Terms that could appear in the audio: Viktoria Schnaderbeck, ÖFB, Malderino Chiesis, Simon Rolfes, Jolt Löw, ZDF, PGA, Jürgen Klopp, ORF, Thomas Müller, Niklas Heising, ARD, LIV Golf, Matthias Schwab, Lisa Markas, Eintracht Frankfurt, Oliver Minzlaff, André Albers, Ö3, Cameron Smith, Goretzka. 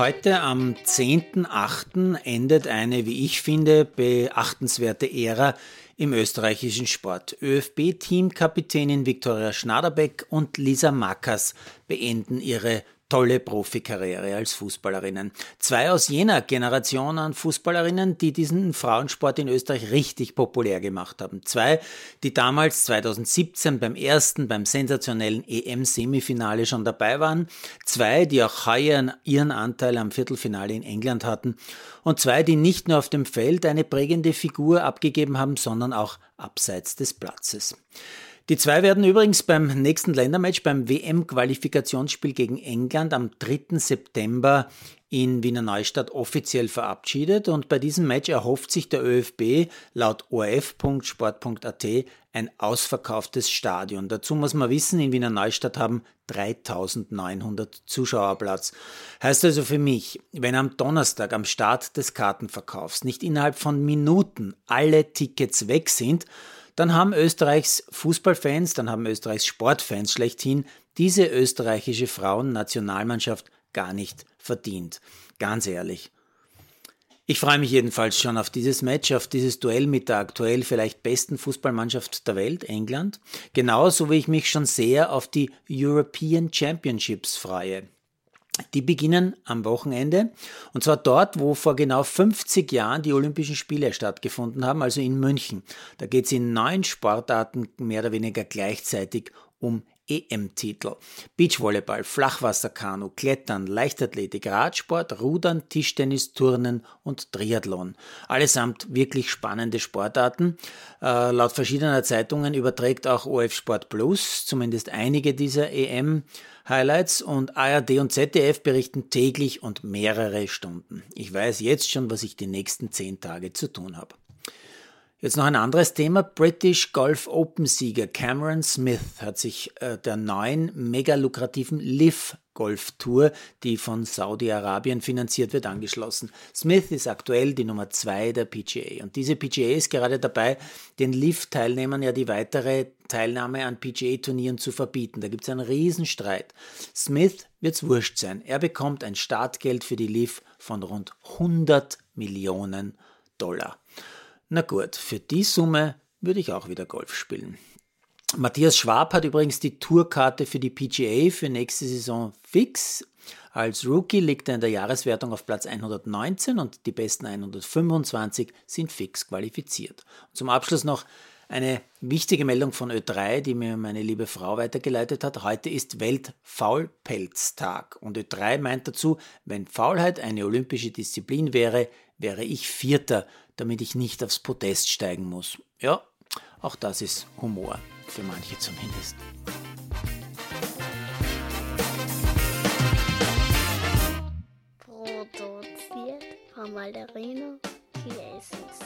Heute am 10.8. endet eine, wie ich finde, beachtenswerte Ära im österreichischen Sport. ÖFB-Teamkapitänin Viktoria Schnaderbeck und Lisa Markas beenden ihre tolle Profikarriere als Fußballerinnen. Zwei aus jener Generation an Fußballerinnen, die diesen Frauensport in Österreich richtig populär gemacht haben. Zwei, die damals 2017 beim sensationellen EM-Semifinale schon dabei waren. Zwei, die auch heuer ihren Anteil am Viertelfinale in England hatten. Und zwei, die nicht nur auf dem Feld eine prägende Figur abgegeben haben, sondern auch abseits des Platzes. Die zwei werden übrigens beim nächsten Ländermatch, beim WM-Qualifikationsspiel gegen England am 3. September in Wiener Neustadt offiziell verabschiedet, und bei diesem Match erhofft sich der ÖFB laut orf.sport.at ein ausverkauftes Stadion. Dazu muss man wissen, in Wiener Neustadt haben 3.900 Zuschauer Platz. Heißt also für mich, wenn am Donnerstag am Start des Kartenverkaufs nicht innerhalb von Minuten alle Tickets weg sind, dann haben Österreichs Fußballfans, dann haben Österreichs Sportfans schlechthin diese österreichische Frauennationalmannschaft gar nicht verdient. Ganz ehrlich. Ich freue mich jedenfalls schon auf dieses Match, auf dieses Duell mit der aktuell vielleicht besten Fußballmannschaft der Welt, England. Genauso wie ich mich schon sehr auf die European Championships freue. Die beginnen am Wochenende, und zwar dort, wo vor genau 50 Jahren die Olympischen Spiele stattgefunden haben, also in München. Da geht es in 9 Sportarten mehr oder weniger gleichzeitig um EM-Titel. Beachvolleyball, Flachwasserkanu, Klettern, Leichtathletik, Radsport, Rudern, Tischtennis, Turnen und Triathlon. Allesamt wirklich spannende Sportarten. Laut verschiedener Zeitungen überträgt auch ORF Sport Plus zumindest einige dieser EM-Highlights, und ARD und ZDF berichten täglich und mehrere Stunden. Ich weiß jetzt schon, was ich die nächsten 10 Tage zu tun habe. Jetzt noch ein anderes Thema. British Golf Open Sieger Cameron Smith hat sich der neuen mega lukrativen LIV Golf Tour, die von Saudi-Arabien finanziert wird, angeschlossen. Smith ist aktuell die Nummer 2 der PGA, und diese PGA ist gerade dabei, den LIV-Teilnehmern ja die weitere Teilnahme an PGA-Turnieren zu verbieten. Da gibt es einen Riesenstreit. Smith wird es wurscht sein. Er bekommt ein Startgeld für die LIV von rund 100 Millionen $. Na gut, für die Summe würde ich auch wieder Golf spielen. Matthias Schwab hat übrigens die Tourkarte für die PGA für nächste Saison fix. Als Rookie liegt er in der Jahreswertung auf Platz 119, und die besten 125 sind fix qualifiziert. Und zum Abschluss noch eine wichtige Meldung von Ö3, die mir meine liebe Frau weitergeleitet hat. Heute ist Weltfaulpelztag, und Ö3 meint dazu, wenn Faulheit eine olympische Disziplin wäre, wäre ich Vierter, damit ich nicht aufs Podest steigen muss. Ja, auch das ist Humor, für manche zumindest. Produziert von Malderino Chiesis.